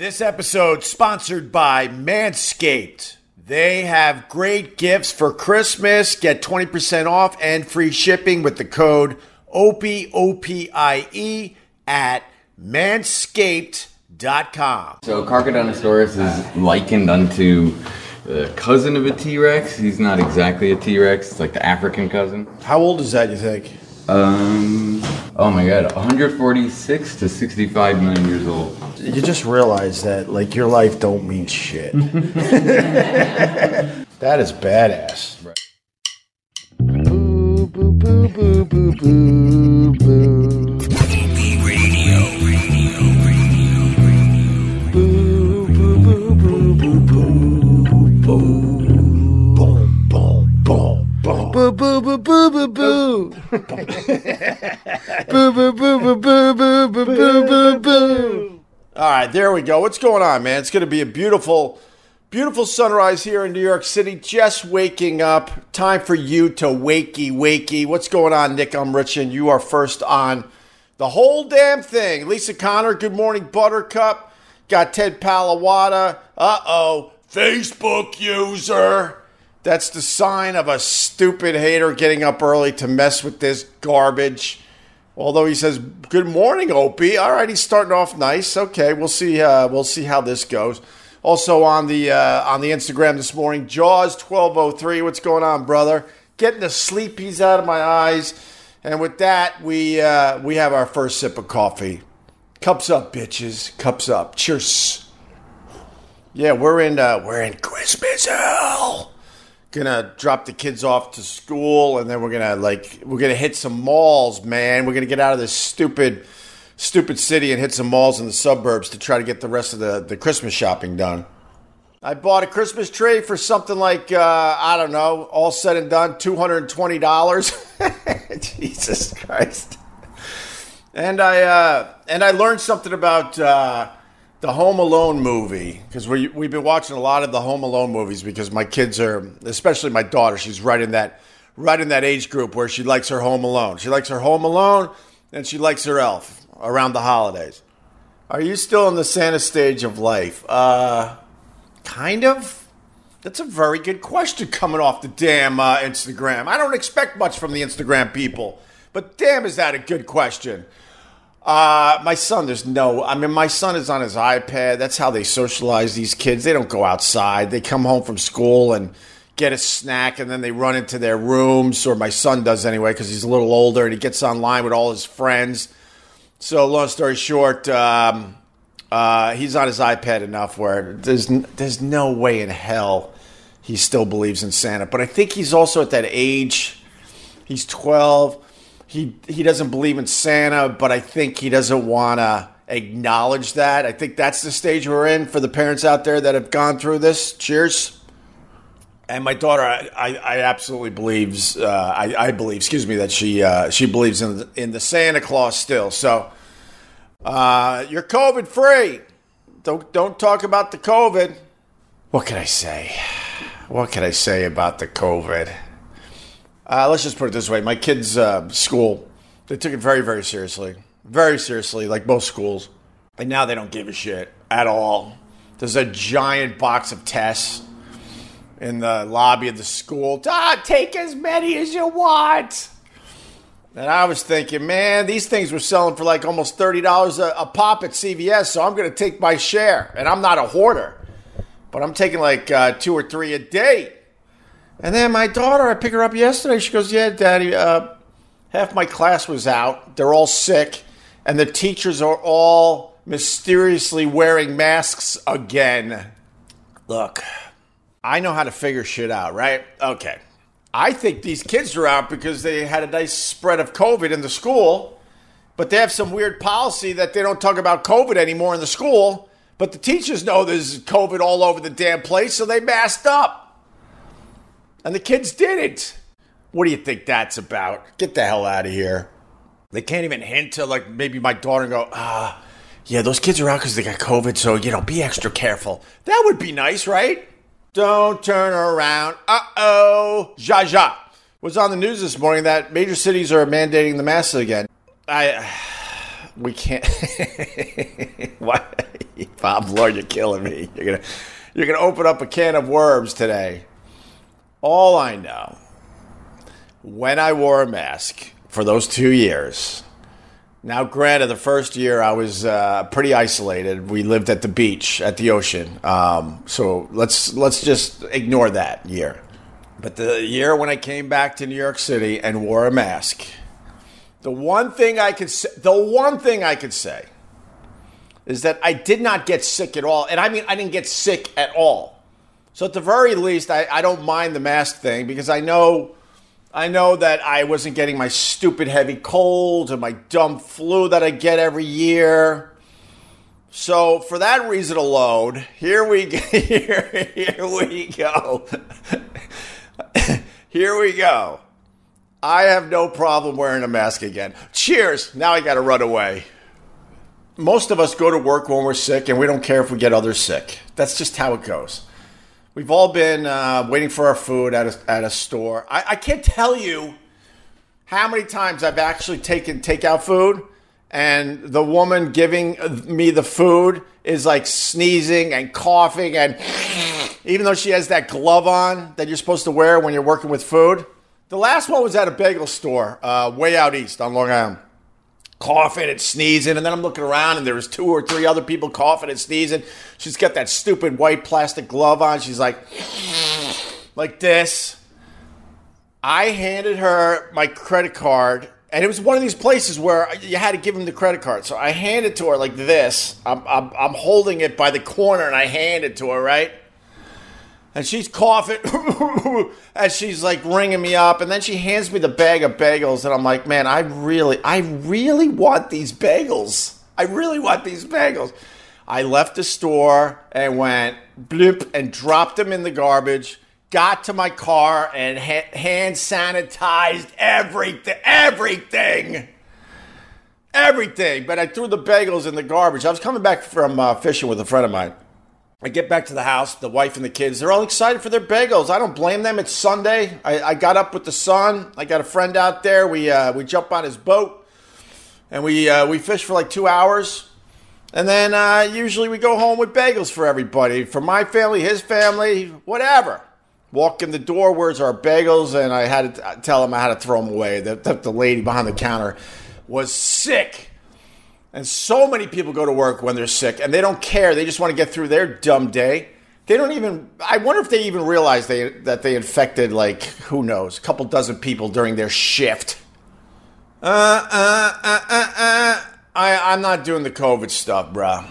This episode sponsored by Manscaped. They have great gifts for Christmas. Get 20% off and free shipping with the code OPIE, O-P-I-E, at manscaped.com. So Carcarodontosaurus is likened unto the cousin of a T-Rex. He's not exactly a T-Rex. It's like the African cousin. How old is that, you think? Oh my God, 146 to 65 million years old. You just realize that, like, your life don't mean shit. That is badass. Right. Boo, boo, boo, boo, boo, boo, boo. Radio. Boo, boo, boo, boo, boo, boo, boo. Boo boo boo boo boo boo. Boo boo boo boo boo boo boo boo boo. All right, there we go. What's going on, man? It's going to be a beautiful, beautiful sunrise here in New York City. Just waking up. Time for you to wakey. What's going on, Nick Umrich? And you are first on the whole damn thing. Lisa Connor, good morning, Buttercup. Got Ted Palawada. Uh-oh, Facebook user. That's the sign of a stupid hater getting up early to mess with this garbage. Although he says, good morning, Opie. All right, he's starting off nice. Okay, we'll see how this goes. Also on the Instagram this morning, Jaws1203. What's going on, brother? Getting the sleepies out of my eyes. And with that, we have our first sip of coffee. Cups up, bitches. Cups up. Cheers. Yeah, we're in Christmas hell. Gonna drop the kids off to school, and then we're gonna hit some malls, man. We're gonna get out of this stupid city and hit some malls in the suburbs to try to get the rest of the Christmas shopping done. I bought a Christmas tree for something like I don't know, all said and done, $220. Jesus Christ! And I learned something about the Home Alone movie, because we've been watching a lot of the Home Alone movies because my kids are, especially my daughter, she's right in that age group where she likes her Home Alone. She likes her Home Alone, and she likes her Elf around the holidays. Are you still in the Santa stage of life? Kind of. That's a very good question coming off the damn Instagram. I don't expect much from the Instagram people, but damn, is that a good question. My son is on his iPad. That's how they socialize, these kids. They don't go outside. They come home from school and get a snack, and then they run into their rooms, or my son does anyway, because he's a little older, and he gets online with all his friends. So long story short, he's on his iPad enough where there's no way in hell he still believes in Santa. But I think he's also at that age. He's 12. He doesn't believe in Santa, but I think he doesn't want to acknowledge that. I think that's the stage we're in for the parents out there that have gone through this. Cheers. And my daughter, I absolutely believes, that she believes in the Santa Claus still. So you're COVID free. Don't talk about the COVID. What can I say? What can I say about the COVID? Let's just put it this way. My kids' school, they took it very, very seriously. Very seriously, like most schools. And now they don't give a shit at all. There's a giant box of tests in the lobby of the school. Take as many as you want. And I was thinking, man, these things were selling for like almost $30 a pop at CVS, so I'm going to take my share. And I'm not a hoarder, but I'm taking like two or three a day. And then my daughter, I pick her up yesterday. She goes, yeah, Daddy, half my class was out. They're all sick. And the teachers are all mysteriously wearing masks again. Look, I know how to figure shit out, right? Okay. I think these kids are out because they had a nice spread of COVID in the school. But they have some weird policy that they don't talk about COVID anymore in the school. But the teachers know there's COVID all over the damn place, so they masked up. And the kids didn't. What do you think that's about? Get the hell out of here. They can't even hint to, like, maybe my daughter and go, yeah, those kids are out because they got COVID, so, you know, be extra careful. That would be nice, right? Don't turn around. Uh-oh. Zha zha. Was on the news this morning that major cities are mandating the masks again. I we can't. Why, Bob Lord, you're killing me. You're gonna open up a can of worms today. All I know, when I wore a mask for those 2 years. Now, granted, the first year I was pretty isolated. We lived at the beach, at the ocean. So let's just ignore that year. But the year when I came back to New York City and wore a mask, the one thing I could say is that I did not get sick at all. And I mean, I didn't get sick at all. So at the very least, I don't mind the mask thing because I know that I wasn't getting my stupid heavy cold and my dumb flu that I get every year. So for that reason alone, here we go. Here we go. I have no problem wearing a mask again. Cheers. Now I got to run away. Most of us go to work when we're sick and we don't care if we get others sick. That's just how it goes. We've all been waiting for our food at a store. I can't tell you how many times I've actually taken takeout food and the woman giving me the food is like sneezing and coughing, and even though she has that glove on that you're supposed to wear when you're working with food. The last one was at a bagel store way out east on Long Island. Coughing and sneezing, and then I'm looking around and there was 2 or 3 other people coughing and sneezing. She's got that stupid white plastic glove on. She's like this. I handed her my credit card, and it was one of these places where you had to give them the credit card. So I handed it to her like this. I'm holding it by the corner and I hand it to her, right? And she's coughing as she's like ringing me up. And then she hands me the bag of bagels. And I'm like, man, I really want these bagels. I left the store and went bloop and dropped them in the garbage. Got to my car and hand sanitized everything. But I threw the bagels in the garbage. I was coming back from fishing with a friend of mine. I get back to the house, the wife and the kids, they're all excited for their bagels. I don't blame them. It's Sunday. I got up with the sun. I got a friend out there. We jump on his boat, and we fish for like 2 hours. And then usually we go home with bagels for everybody, for my family, his family, whatever. Walk in the door, where's our bagels? And I had to tell him I had to throw them away. The lady behind the counter was sick. And so many people go to work when they're sick and they don't care. They just want to get through their dumb day. They don't even, I wonder if they even realize that they infected, like, who knows, a couple dozen people during their shift. I'm not doing the COVID stuff, bro.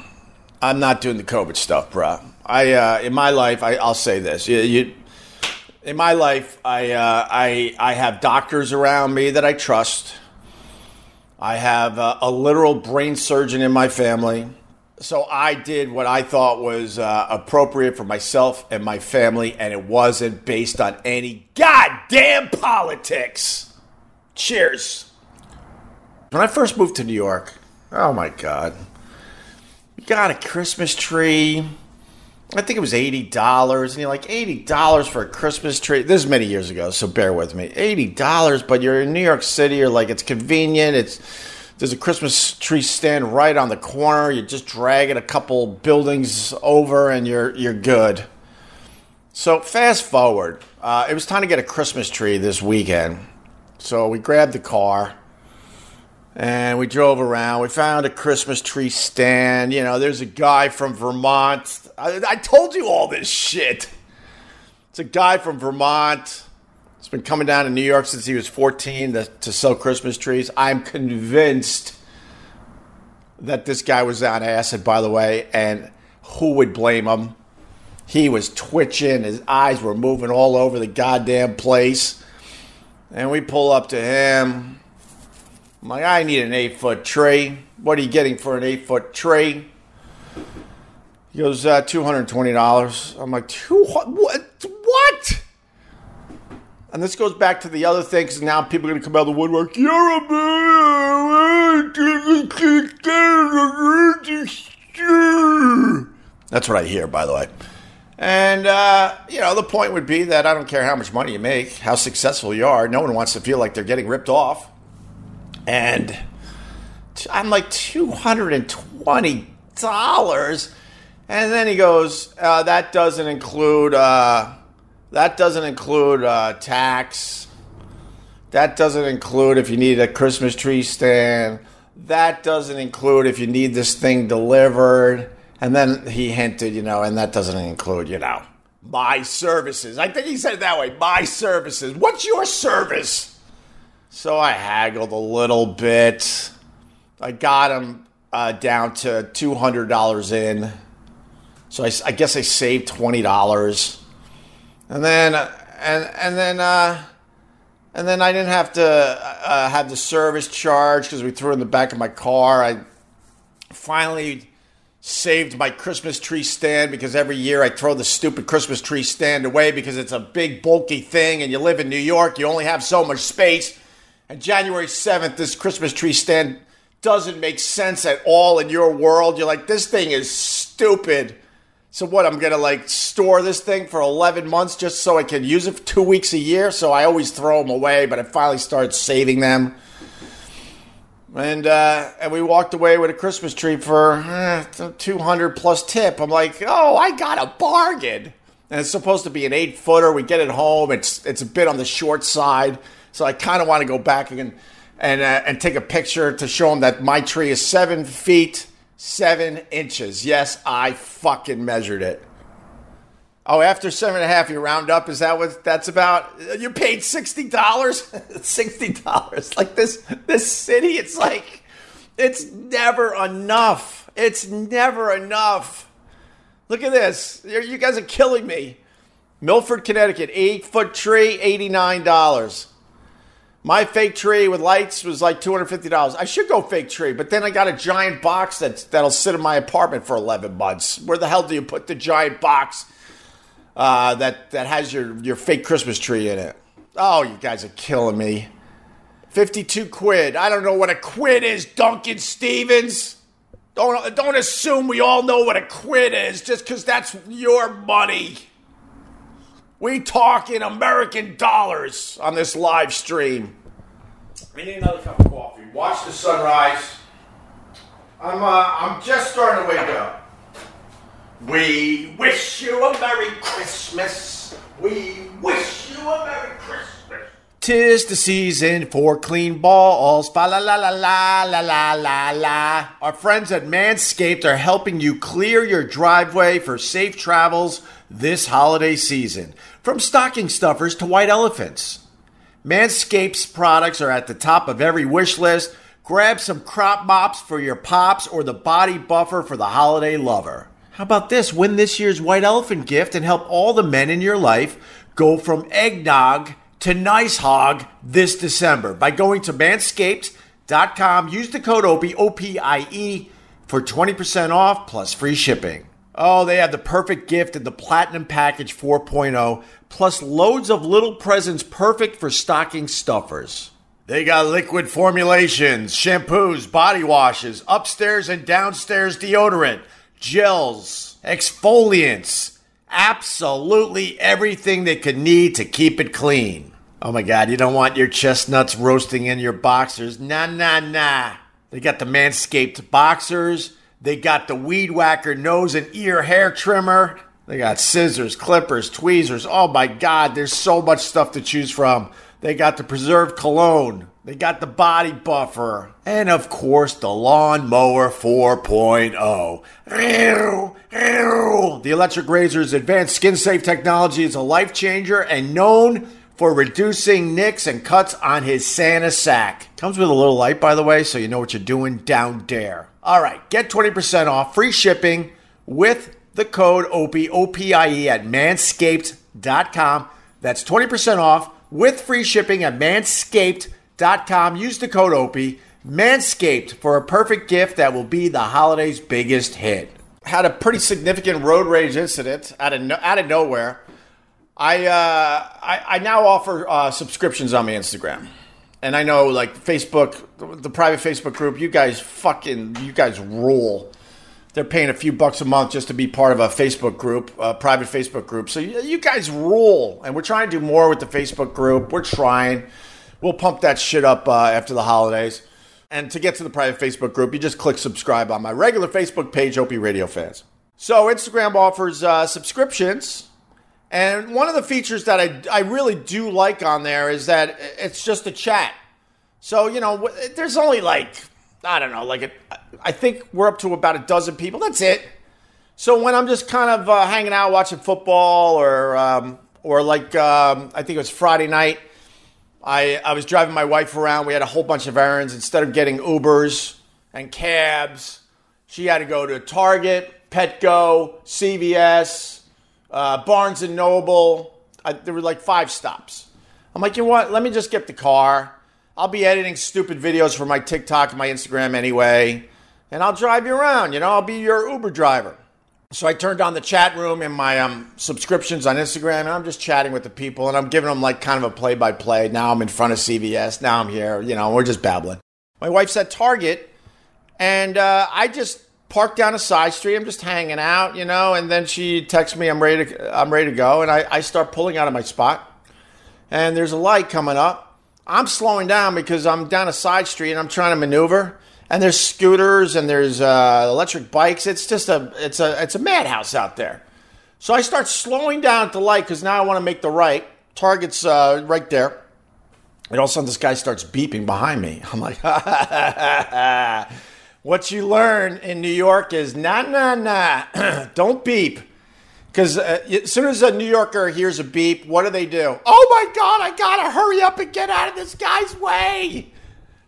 In my life, I'll say this. In my life, I have doctors around me that I trust. I have a literal brain surgeon in my family. So I did what I thought was appropriate for myself and my family, and it wasn't based on any goddamn politics. Cheers. When I first moved to New York, oh my God, we got a Christmas tree. I think it was $80, and you're like, $80 for a Christmas tree? This is many years ago, so bear with me. $80, but you're in New York City, you're like, it's convenient, there's a Christmas tree stand right on the corner, you just drag it a couple buildings over, and you're good. So fast forward, it was time to get a Christmas tree this weekend, so we grabbed the car. And we drove around. We found a Christmas tree stand. You know, there's a guy from Vermont. I told you all this shit. It's a guy from Vermont. He's been coming down to New York since he was 14 to sell Christmas trees. I'm convinced that this guy was on acid, by the way. And who would blame him? He was twitching. His eyes were moving all over the goddamn place. And we pull up to him. I'm like, I need an 8-foot tree. What are you getting for an 8-foot tree? He goes, $220. I'm like, what? And this goes back to the other thing, because now people are going to come out of the woodwork. You're a man. That's what I hear, by the way. And, the point would be that I don't care how much money you make, how successful you are. No one wants to feel like they're getting ripped off. And I'm like $220. And then he goes, that doesn't include tax. That doesn't include if you need a Christmas tree stand. That doesn't include if you need this thing delivered. And then he hinted, and that doesn't include, my services. I think he said it that way, my services. What's your service? So I haggled a little bit. I got him down to $200 in. So I guess I saved $20. And then I didn't have to have the service charge because we threw it in the back of my car. I finally saved my Christmas tree stand because every year I throw the stupid Christmas tree stand away because it's a big, bulky thing, and you live in New York, you only have so much space. And January 7th, this Christmas tree stand doesn't make sense at all in your world. You're like, this thing is stupid. So what, I'm going to store this thing for 11 months just so I can use it for 2 weeks a year? So I always throw them away, but I finally started saving them. And we walked away with a Christmas tree for $200 plus tip. I'm like, oh, I got a bargain. And it's supposed to be an 8-footer. We get it home. It's a bit on the short side. So I kind of want to go back and take a picture to show them that my tree is 7 feet. 7 inches. Yes, I fucking measured it. Oh, after 7.5, you round up. Is that what that's about? You paid $60? $60. Like this city, it's like, it's never enough. It's never enough. Look at this. You guys are killing me. Milford, Connecticut, 8-foot tree, $89. My fake tree with lights was like $250. I should go fake tree, but then I got a giant box that'll sit in my apartment for 11 months. Where the hell do you put the giant box that has your fake Christmas tree in it? Oh, you guys are killing me. 52 quid. I don't know what a quid is, Duncan Stevens. Don't assume we all know what a quid is just because that's your money. We talk in American dollars on this live stream. We need another cup of coffee. Watch the sunrise. I'm just starting to wake up. We wish you a Merry Christmas. We wish you a Merry Christmas. 'Tis the season for clean balls. Fa la la la la la la la la. Our friends at Manscaped are helping you clear your driveway for safe travels this holiday season. From stocking stuffers to white elephants, Manscaped's products are at the top of every wish list. Grab some crop mops for your pops or the body buffer for the holiday lover. How about this? Win this year's white elephant gift and help all the men in your life go from eggnog to nice hog this December by going to manscaped.com. Use the code OPIE, O-P-I-E, for 20% off plus free shipping. Oh, they have the perfect gift in the Platinum Package 4.0, plus loads of little presents perfect for stocking stuffers. They got liquid formulations, shampoos, body washes, upstairs and downstairs deodorant, gels, exfoliants, absolutely everything they could need to keep it clean. Oh my God, you don't want your chestnuts roasting in your boxers. Nah, nah, nah. They got the Manscaped boxers. They got the Weed Whacker nose and ear hair trimmer. They got scissors, clippers, tweezers. Oh my God, there's so much stuff to choose from. They got the preserved cologne. They got the body buffer. And of course, the Lawn Mower 4.0. The electric razor's advanced skin-safe technology is a life changer and known for reducing nicks and cuts on his Santa sack. Comes with a little light, by the way, so you know what you're doing down there. All right, get 20% off free shipping with the code OPIE, O-P-I-E, at manscaped.com. That's 20% off with free shipping at manscaped.com. Use the code OPIE, Manscaped, for a perfect gift that will be the holiday's biggest hit. Had a pretty significant road rage incident out of nowhere. I now offer subscriptions on my Instagram. And I know, Facebook, the private Facebook group, you guys rule. They're paying a few bucks a month just to be part of a Facebook group, a private Facebook group. So you guys rule. And we're trying to do more with the Facebook group. We're trying. We'll pump that shit up after the holidays. And to get to the private Facebook group, you just click subscribe on my regular Facebook page, Opie Radio Fans. So Instagram offers subscriptions. And one of the features that I really do like on there is that it's just a chat. So, you know, there's only I think we're up to about a dozen people. That's it. So when I'm just kind of hanging out, watching football or I think it was Friday night, I was driving my wife around. We had a whole bunch of errands. Instead of getting Ubers and cabs, she had to go to Target, Petco, CVS, Barnes & Noble. There were like 5 stops. I'm like, you know what? Let me just get the car. I'll be editing stupid videos for my TikTok and my Instagram anyway. And I'll drive you around. You know, I'll be your Uber driver. So I turned on the chat room in my subscriptions on Instagram, and I'm just chatting with the people, and I'm giving them like kind of a play-by-play. Now I'm in front of CVS. Now I'm here. You know, we're just babbling. My wife's at Target, and I just parked down a side street. I'm just hanging out, you know, and then she texts me, I'm ready to go, and I start pulling out of my spot, and there's a light coming up. I'm slowing down because I'm down a side street, and I'm trying to maneuver. And there's scooters and there's electric bikes. It's just it's a madhouse out there. So I start slowing down at the light because now I want to make the right. Target's right there. And all of a sudden this guy starts beeping behind me. I'm like, ha, ha, ha, ha, ha. What you learn in New York is nah. Don't beep. Because as soon as a New Yorker hears a beep, what do they do? Oh my God, I got to hurry up and get out of this guy's way.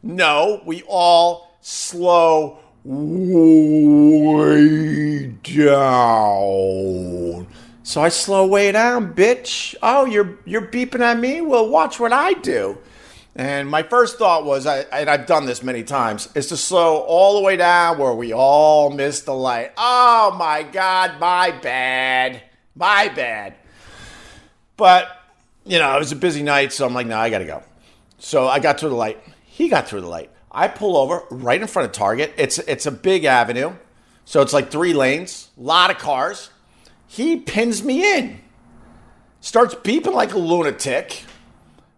No, we all slow way down. So I slow way down, bitch. Oh, you're beeping at me? Well, watch what I do. And my first thought was, I've done this many times, is to slow all the way down where we all miss the light. Oh my God, my bad. But, you know, it was a busy night, so I'm like, no, I gotta go. So I got through the light. He got through the light. I pull over right in front of Target. It's a big avenue. So it's like 3 lanes, a lot of cars. He pins me in, starts beeping like a lunatic,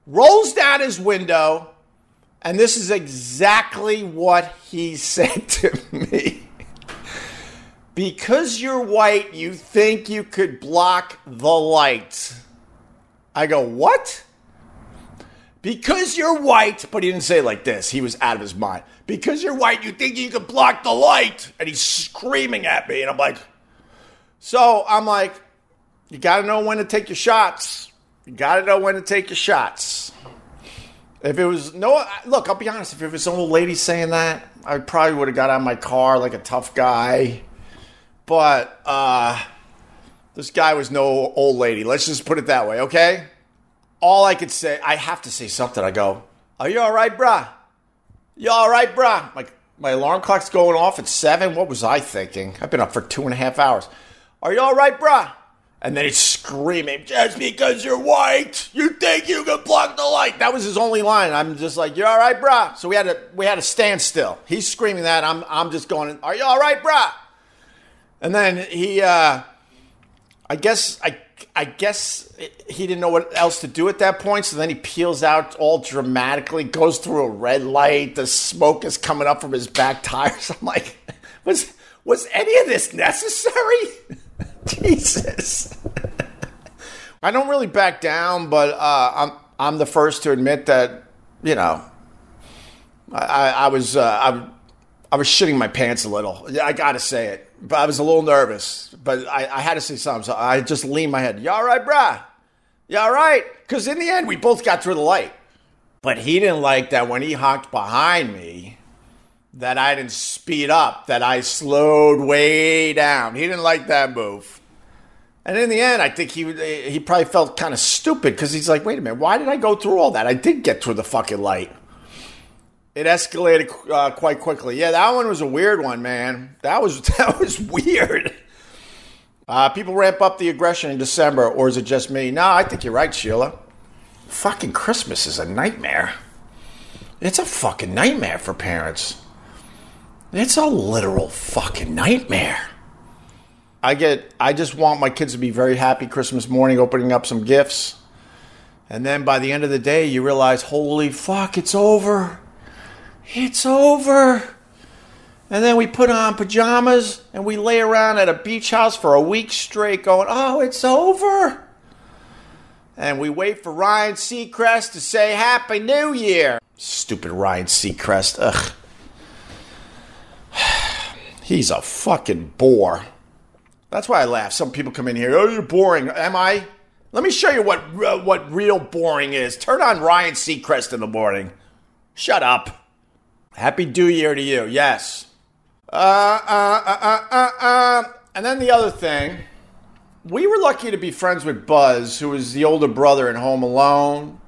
rolls down his window, and this is exactly what he said to me. Because you're white, you think you could block the light. I go, what? Because you're white, but he didn't say it like this. He was out of his mind. Because you're white, you think you can block the light. And he's screaming at me. And I'm like, you got to know when to take your shots. If it was, look, I'll be honest. If it was an old lady saying that, I probably would have got out of my car like a tough guy. But this guy was no old lady. Let's just put it that way, okay? All I could say, I have to say something. I go, are you all right, brah? You all right, brah? Like, my alarm clock's going off at 7. What was I thinking? I've been up for 2.5 hours. Are you all right, brah? And then he's screaming, just because you're white, you think you can block the light. That was his only line. I'm just like, you all right, brah? So we had a standstill. He's screaming that. I'm just going, are you all right, brah? And then he, I guess he didn't know what else to do at that point, so then he peels out all dramatically, goes through a red light, the smoke is coming up from his back tires. I'm like, was any of this necessary? Jesus. I don't really back down, but I'm the first to admit that, you know, I was shitting my pants a little. Yeah, I got to say it. But I was a little nervous, but I had to say something. So I just leaned my head. You all right, brah? You all right? Because in the end, we both got through the light. But he didn't like that when he honked behind me, that I didn't speed up, that I slowed way down. He didn't like that move. And in the end, I think he probably felt kind of stupid because he's like, wait a minute, why did I go through all that? I did get through the fucking light. It escalated quite quickly. Yeah, that one was a weird one, man. That was weird. People ramp up the aggression in December, or is it just me? No, I think you're right, Sheila. Fucking Christmas is a nightmare. It's a fucking nightmare for parents. It's a literal fucking nightmare. I just want my kids to be very happy Christmas morning, opening up some gifts. And then by the end of the day, you realize, holy fuck, it's over. it's over. And then we put on pajamas and we lay around at a beach house for a week straight going, oh, it's over. And we wait for Ryan Seacrest to say Happy New Year. Stupid Ryan Seacrest. Ugh. He's a fucking bore. That's why I laugh. Some people come in here, oh, you're boring. Am I? Let me show you what real boring is. Turn on Ryan Seacrest in the morning. Shut up. Happy New Year to you. Yes. And then the other thing. We were lucky to be friends with Buzz, who was the older brother in Home Alone.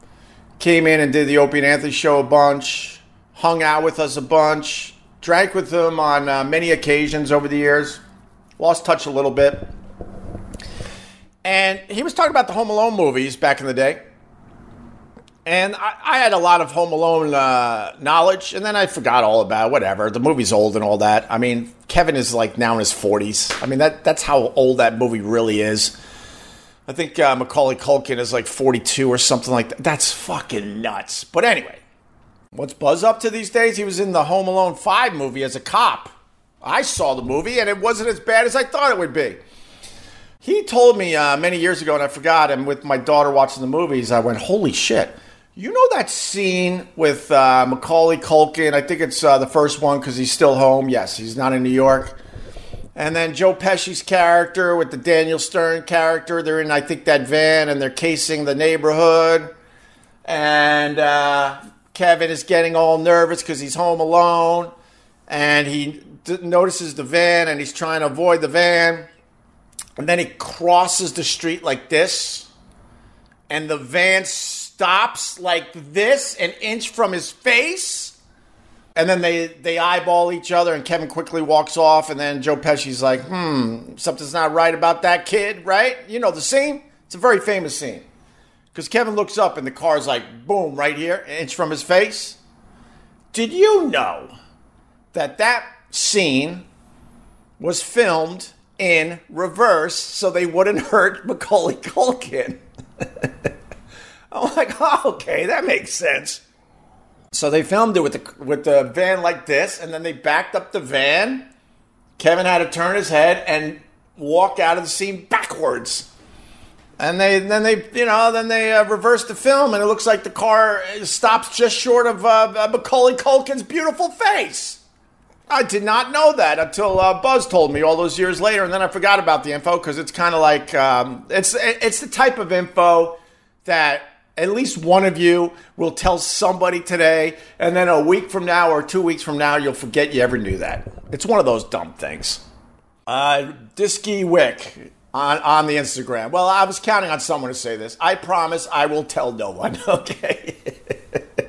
Came in and did the Opie and Anthony show a bunch. Hung out with us a bunch. Drank with him on many occasions over the years. Lost touch a little bit. And he was talking about the Home Alone movies back in the day. And I had a lot of Home Alone knowledge. And then I forgot all about it. Whatever. The movie's old and all that. I mean, Kevin is like now in his 40s. I mean, that's how old that movie really is. I think Macaulay Culkin is like 42 or something like that. That's fucking nuts. But anyway, what's Buzz up to these days? He was in the Home Alone 5 movie as a cop. I saw the movie, and it wasn't as bad as I thought it would be. He told me many years ago, and I forgot, and with my daughter watching the movies, I went, holy shit. You know that scene with Macaulay Culkin? I think it's the first one because he's still home. Yes, he's not in New York. And then Joe Pesci's character with the Daniel Stern character. They're in, I think, that van, and they're casing the neighborhood. And Kevin is getting all nervous because he's home alone. And he notices the van, and he's trying to avoid the van. And then he crosses the street like this. And the van stops like this, an inch from his face. And then they eyeball each other, and Kevin quickly walks off, and then Joe Pesci's like, something's not right about that kid, right? You know the scene? It's a very famous scene. Because Kevin looks up, and the car's like, boom, right here, an inch from his face. Did you know that scene was filmed in reverse so they wouldn't hurt Macaulay Culkin? I'm like, oh, okay, that makes sense. So they filmed it with the van like this, and then they backed up the van. Kevin had to turn his head and walk out of the scene backwards. And they reversed the film, and it looks like the car stops just short of Macaulay Culkin's beautiful face. I did not know that until Buzz told me all those years later, and then I forgot about the info because it's kind of like it's the type of info that at least one of you will tell somebody today, and then a week from now or 2 weeks from now, you'll forget you ever knew that. It's one of those dumb things. Disky Wick on the Instagram. Well, I was counting on someone to say this. I promise I will tell no one, okay?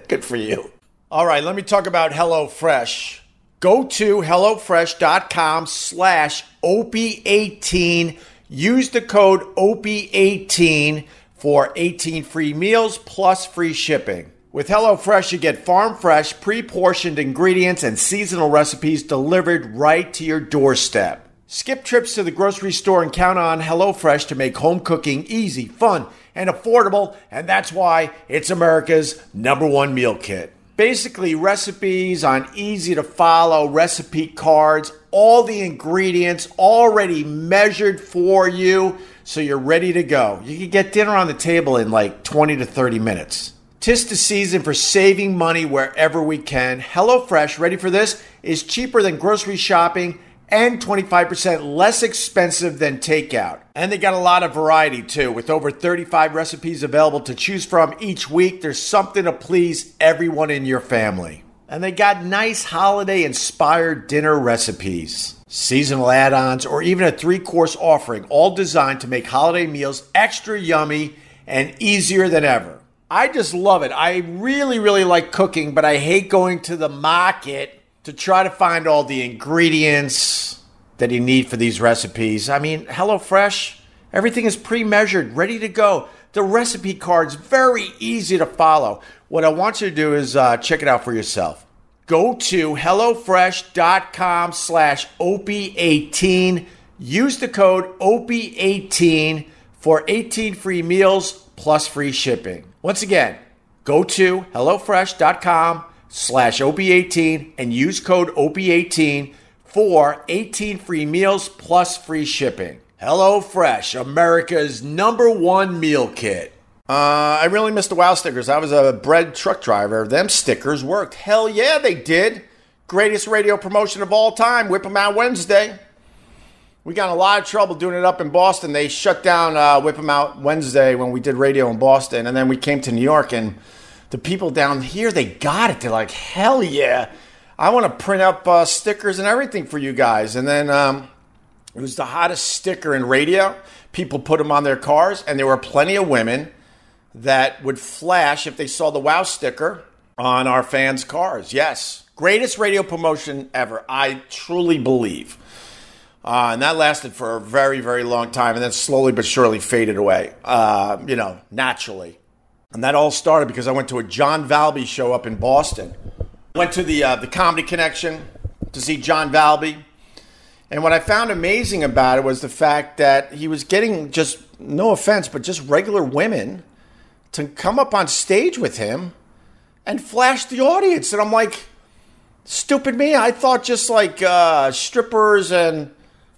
Good for you. All right, let me talk about HelloFresh. Go to HelloFresh.com/OP18. Use the code OP18 for 18 free meals plus free shipping. With HelloFresh, you get farm-fresh, pre-portioned ingredients and seasonal recipes delivered right to your doorstep. Skip trips to the grocery store and count on HelloFresh to make home cooking easy, fun, and affordable, and that's why it's America's #1 meal kit. Basically, recipes on easy-to-follow recipe cards, all the ingredients already measured for you, so you're ready to go. You can get dinner on the table in like 20 to 30 minutes. 'Tis the season for saving money wherever we can. HelloFresh, ready for this, is cheaper than grocery shopping and 25% less expensive than takeout. And they got a lot of variety too, with over 35 recipes available to choose from each week. There's something to please everyone in your family. And they got nice holiday-inspired dinner recipes, seasonal add-ons, or even a 3-course offering, all designed to make holiday meals extra yummy and easier than ever. I just love it. I really, really like cooking, but I hate going to the market to try to find all the ingredients that you need for these recipes. I mean, HelloFresh, everything is pre-measured, ready to go. The recipe card's very easy to follow. What I want you to do is check it out for yourself. Go to HelloFresh.com/OP18. Use the code OP18 for 18 free meals plus free shipping. Once again, go to HelloFresh.com /Opie18 and use code Opie18 for 18 free meals plus free shipping. HelloFresh, America's #1 meal kit. I really missed the wow stickers. I was a bread truck driver. Them stickers worked. Hell yeah, they did. Greatest radio promotion of all time. Whip 'em Out Wednesday. We got in a lot of trouble doing it up in Boston. They shut down Whip 'em Out Wednesday when we did radio in Boston. And then we came to New York, and the people down here, they got it. They're like, hell yeah. I want to print up stickers and everything for you guys. And then it was the hottest sticker in radio. People put them on their cars, and there were plenty of women that would flash if they saw the wow sticker on our fans' cars. Yes. Greatest radio promotion ever, I truly believe. And that lasted for a very, very long time, and then slowly but surely faded away, naturally. And that all started because I went to a John Valby show up in Boston. Went to the Comedy Connection to see John Valby. And what I found amazing about it was the fact that he was getting just, no offense, but just regular women to come up on stage with him and flash the audience. And I'm like, stupid me. I thought just like strippers and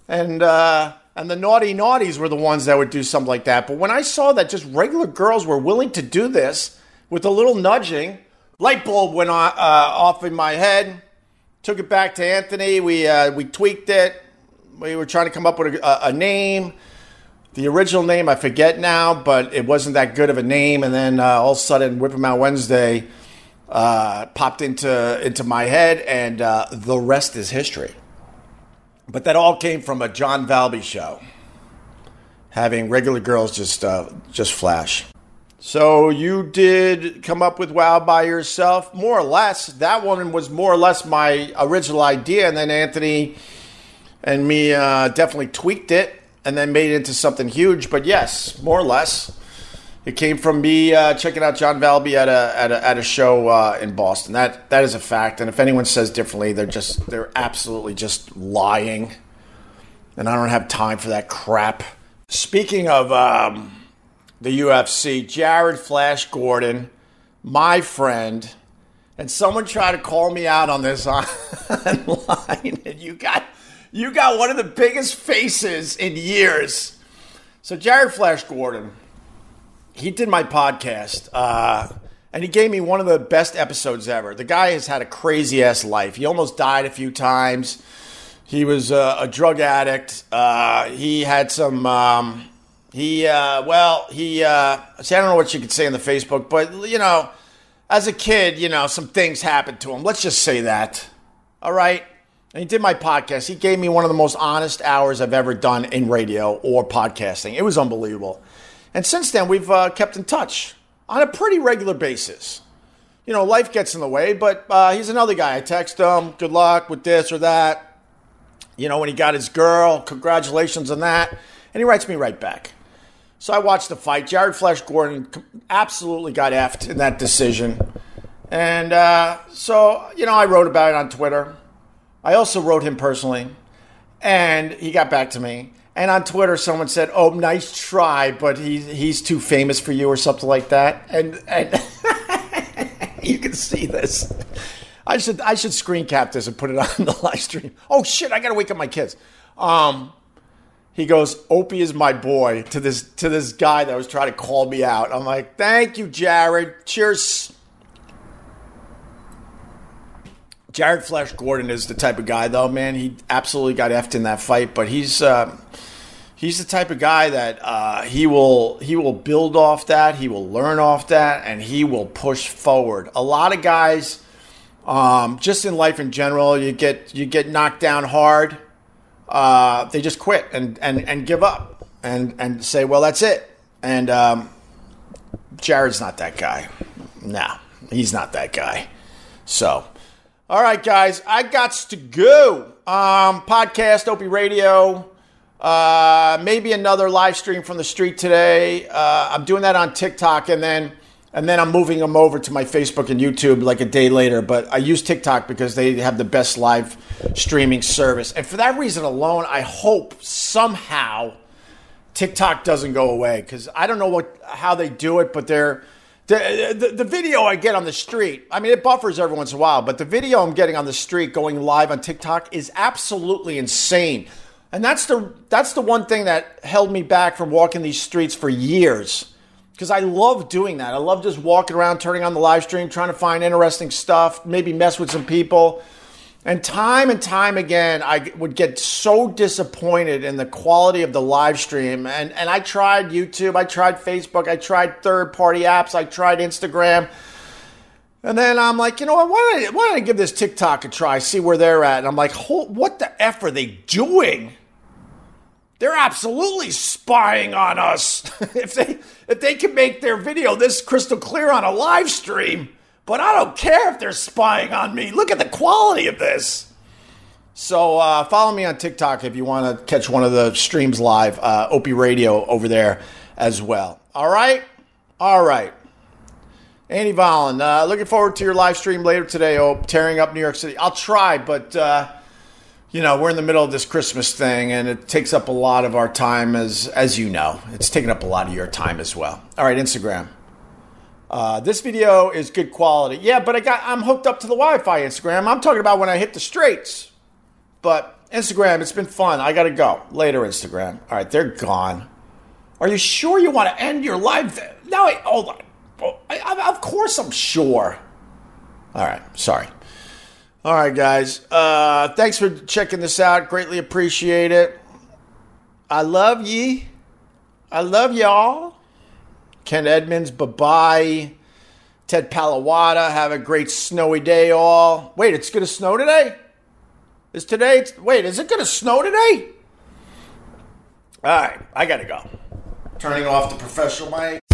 the naughties were the ones that would do something like that. But when I saw that just regular girls were willing to do this with a little nudging, light bulb went on, off in my head. Took it back to Anthony. We tweaked it. We were trying to come up with a name. The original name I forget now, but it wasn't that good of a name. And then all of a sudden, Whip 'em Out Wednesday popped into my head, and the rest is history. But that all came from a John Valby show, having regular girls just flash. So you did come up with wow by yourself, more or less. That woman was more or less my original idea, and then Anthony and me definitely tweaked it and then made it into something huge. But yes, more or less, it came from me checking out John Valby at a show in Boston. That is a fact, and if anyone says differently, they're absolutely just lying. And I don't have time for that crap. Speaking of the UFC, Jared Flash Gordon, my friend, and someone tried to call me out on this online, and you got one of the biggest faces in years. So Jared Flash Gordon, he did my podcast, and he gave me one of the best episodes ever. The guy has had a crazy-ass life. He almost died a few times. He was a drug addict. He had some... I don't know what you could say on the Facebook, but, you know, as a kid, you know, some things happened to him. Let's just say that. All right? And he did my podcast. He gave me one of the most honest hours I've ever done in radio or podcasting. It was unbelievable. And since then, we've kept in touch on a pretty regular basis. You know, life gets in the way, but he's another guy. I text him, good luck with this or that. You know, when he got his girl, congratulations on that. And he writes me right back. So I watched the fight. Jared Flash Gordon absolutely got effed in that decision. And I wrote about it on Twitter. I also wrote him personally. And he got back to me. And on Twitter, someone said, oh, nice try, but he's too famous for you or something like that. And you can see this. I should screen cap this and put it on the live stream. Oh, shit, I got to wake up my kids. He goes, Opie is my boy, to this guy that was trying to call me out. I'm like, thank you, Jared. Cheers. Jared Flash Gordon is the type of guy, though, man. He absolutely got effed in that fight, but he's the type of guy that he will build off that, he will learn off that, and he will push forward. A lot of guys, just in life in general, you get knocked down hard. They just quit and give up and say, well, that's it. And Jared's not that guy. No, he's not that guy. So, all right, guys, I got to go. Podcast, Opie Radio, maybe another live stream from the street today. I'm doing that on TikTok, and then I'm moving them over to my Facebook and YouTube like a day later. But I use TikTok because they have the best live streaming service. And for that reason alone, I hope somehow TikTok doesn't go away, because I don't know how they do it, but they're The video I get on the street, I mean, it buffers every once in a while, but the video I'm getting on the street going live on TikTok is absolutely insane. And that's the one thing that held me back from walking these streets for years, because I love doing that. I love just walking around, turning on the live stream, trying to find interesting stuff, maybe mess with some people. And time again, I would get so disappointed in the quality of the live stream. And I tried YouTube, I tried Facebook, I tried third-party apps, I tried Instagram. And then I'm like, you know what, why don't I give this TikTok a try, see where they're at? And I'm like, what the F are they doing? They're absolutely spying on us. If they can make their video this crystal clear on a live stream, but I don't care if they're spying on me. Look at the quality of this. So follow me on TikTok if you want to catch one of the streams live. Opie Radio over there as well. All right. Andy Vollen, looking forward to your live stream later today, Ope, tearing up New York City. I'll try, but, you know, we're in the middle of this Christmas thing, and it takes up a lot of our time, as you know. It's taking up a lot of your time as well. All right, Instagram. This video is good quality. Yeah, but I'm hooked up to the Wi-Fi, Instagram. I'm talking about when I hit the straits. But Instagram, it's been fun. I got to go. Later, Instagram. All right, they're gone. Are you sure you want to end your live? No, wait, hold on. Of course I'm sure. All right, sorry. All right, guys. Thanks for checking this out. Greatly appreciate it. I love ye. I love y'all. Ken Edmonds, bye-bye. Ted Palawada, have a great snowy day, all. Wait, it's going to snow today? Is it going to snow today? All right, I got to go. Turning off the professional mic.